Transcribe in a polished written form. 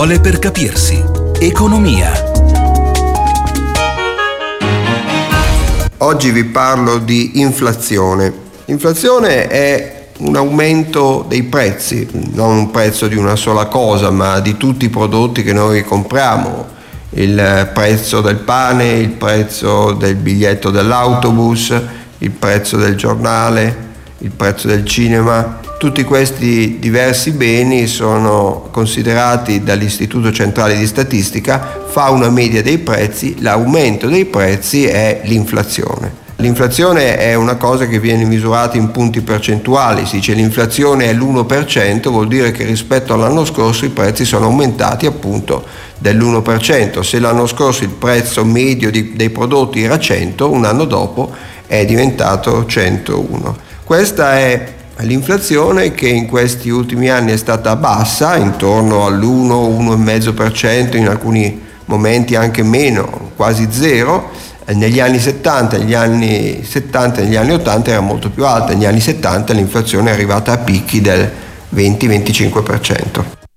parole per capirsi. Economia. Oggi vi parlo di inflazione. L'inflazione è un aumento dei prezzi, non un prezzo di una sola cosa, ma di tutti i prodotti che noi compriamo. Il prezzo del pane, il prezzo del biglietto dell'autobus, il prezzo del giornale, il prezzo del cinema. Tutti questi diversi beni sono considerati dall'Istituto Centrale di Statistica, fa una media dei prezzi, l'aumento dei prezzi è l'inflazione. L'inflazione è una cosa che viene misurata in punti percentuali, si dice l'inflazione è l'1%, vuol dire che rispetto all'anno scorso i prezzi sono aumentati appunto dell'1%, se l'anno scorso il prezzo medio dei prodotti era 100, un anno dopo è diventato 101. Questa è l'inflazione che in questi ultimi anni è stata bassa, intorno all'1-1,5%, in alcuni momenti anche meno, quasi zero. Negli anni 70, negli anni 80 era molto più alta, negli anni 70 l'inflazione è arrivata a picchi del 20-25%.